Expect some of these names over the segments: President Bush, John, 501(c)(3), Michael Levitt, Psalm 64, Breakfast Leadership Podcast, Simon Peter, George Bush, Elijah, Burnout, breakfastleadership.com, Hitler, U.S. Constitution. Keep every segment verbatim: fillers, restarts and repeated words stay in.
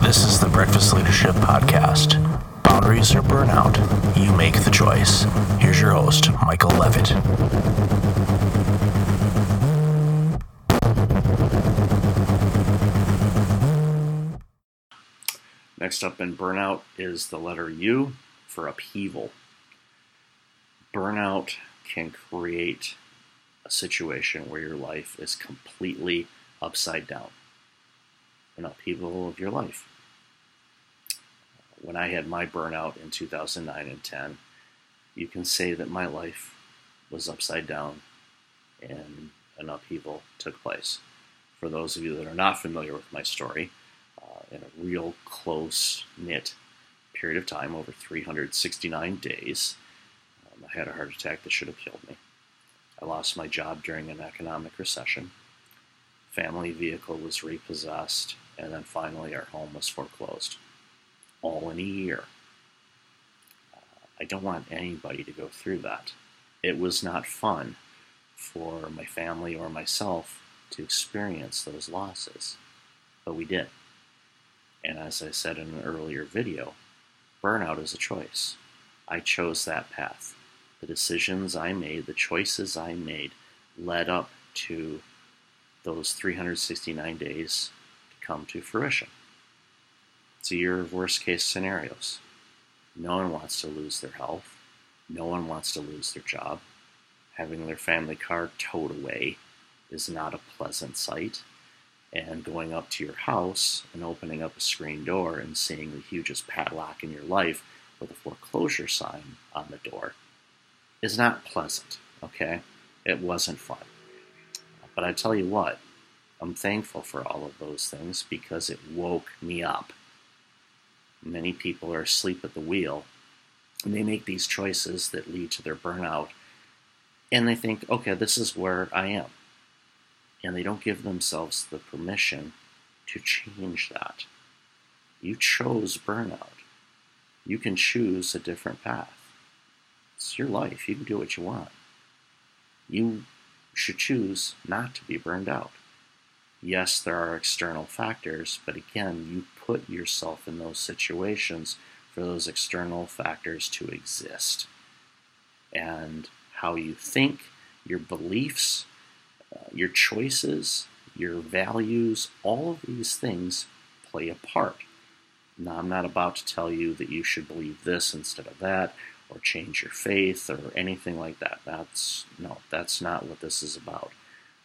This is the Breakfast Leadership Podcast. Boundaries or burnout, you make the choice. Here's your host, Michael Levitt. Next up in burnout is the letter U for upheaval. Burnout can create a situation where your life is completely upside down. An upheaval of your life. When I had my burnout in two thousand nine and ten, you can say that my life was upside down and an upheaval took place. For those of you that are not familiar with my story, uh, in a real close-knit period of time, over three hundred sixty-nine days, um, I had a heart attack that should have killed me. I lost my job during an economic recession. Family vehicle was repossessed, and then finally our home was foreclosed. All in a year. Uh, I don't want anybody to go through that. It was not fun for my family or myself to experience those losses, but we did. And as I said in an earlier video, burnout is a choice. I chose that path. The decisions I made, the choices I made, led up to those three hundred sixty-nine days to come to fruition. It's a year of worst-case scenarios. No one wants to lose their health. No one wants to lose their job. Having their family car towed away is not a pleasant sight. And going up to your house and opening up a screen door and seeing the hugest padlock in your life with a foreclosure sign on the door is not pleasant, okay? It wasn't fun. But I tell you what, I'm thankful for all of those things because it woke me up. Many people are asleep at the wheel, and they make these choices that lead to their burnout, and they think, okay, this is where I am. And they don't give themselves the permission to change that. You chose burnout. You can choose a different path. It's your life. You can do what you want. You should choose not to be burned out. Yes, there are external factors, but again, you put yourself in those situations for those external factors to exist. And how you think, your beliefs, uh, your choices, your values, all of these things play a part. Now, I'm not about to tell you that you should believe this instead of that, or change your faith, or anything like that. That's, no, that's not what this is about.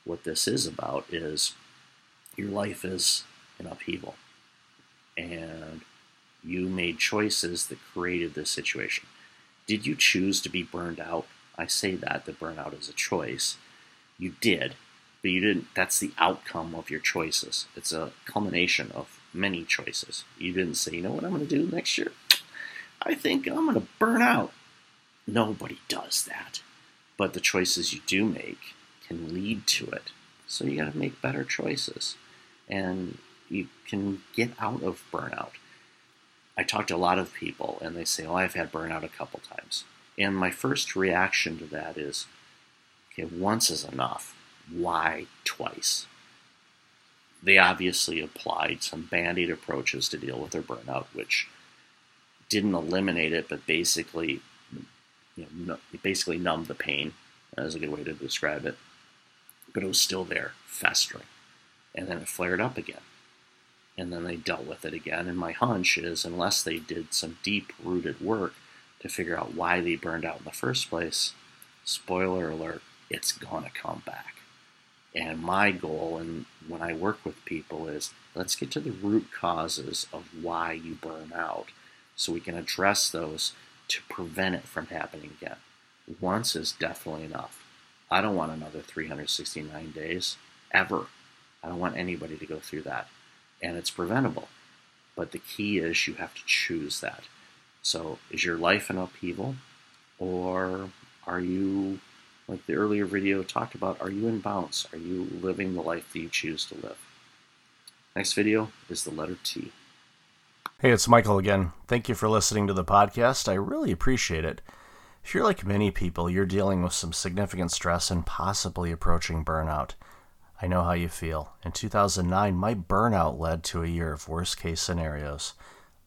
What this is about is your life is an upheaval, and you made choices that created this situation. Did you choose to be burned out? I say that, that burnout is a choice. You did, but you didn't. That's the outcome of your choices. It's a culmination of many choices. You didn't say, you know what I'm going to do next year? I think I'm going to burn out. Nobody does that. But the choices you do make can lead to it. So you got to make better choices. And you can get out of burnout. I talk to a lot of people, and they say, oh, I've had burnout a couple times. And my first reaction to that is, okay, once is enough. Why twice? They obviously applied some Band-Aid approaches to deal with their burnout, which didn't eliminate it, but basically you know, basically numbed the pain. That is a good way to describe it. But it was still there, festering. And then it flared up again. And then they dealt with it again. And my hunch is, unless they did some deep-rooted work to figure out why they burned out in the first place, spoiler alert, it's going to come back. And my goal, and when I work with people, is let's get to the root causes of why you burn out, so we can address those to prevent it from happening again. Once is definitely enough. I don't want another three hundred sixty-nine days, ever. I don't want anybody to go through that. And it's preventable. But the key is you have to choose that. So is your life an upheaval? Or are you, like the earlier video talked about, are you in bounds? Are you living the life that you choose to live? Next video is the letter T. Hey, it's Michael again. Thank you for listening to the podcast. I really appreciate it. If you're like many people, you're dealing with some significant stress and possibly approaching burnout. I know how you feel. In two thousand nine, my burnout led to a year of worst-case scenarios.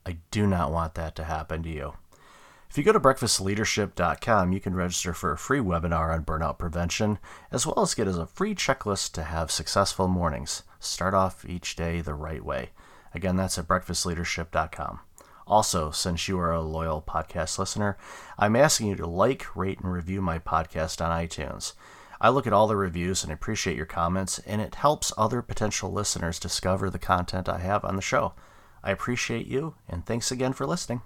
I do not want that to happen to you. If you go to breakfast leadership dot com, you can register for a free webinar on burnout prevention, as well as get us a free checklist to have successful mornings. Start off each day the right way. Again, that's at breakfast leadership dot com. Also, since you are a loyal podcast listener, I'm asking you to like, rate, and review my podcast on iTunes. I look at all the reviews and appreciate your comments, and it helps other potential listeners discover the content I have on the show. I appreciate you, and thanks again for listening.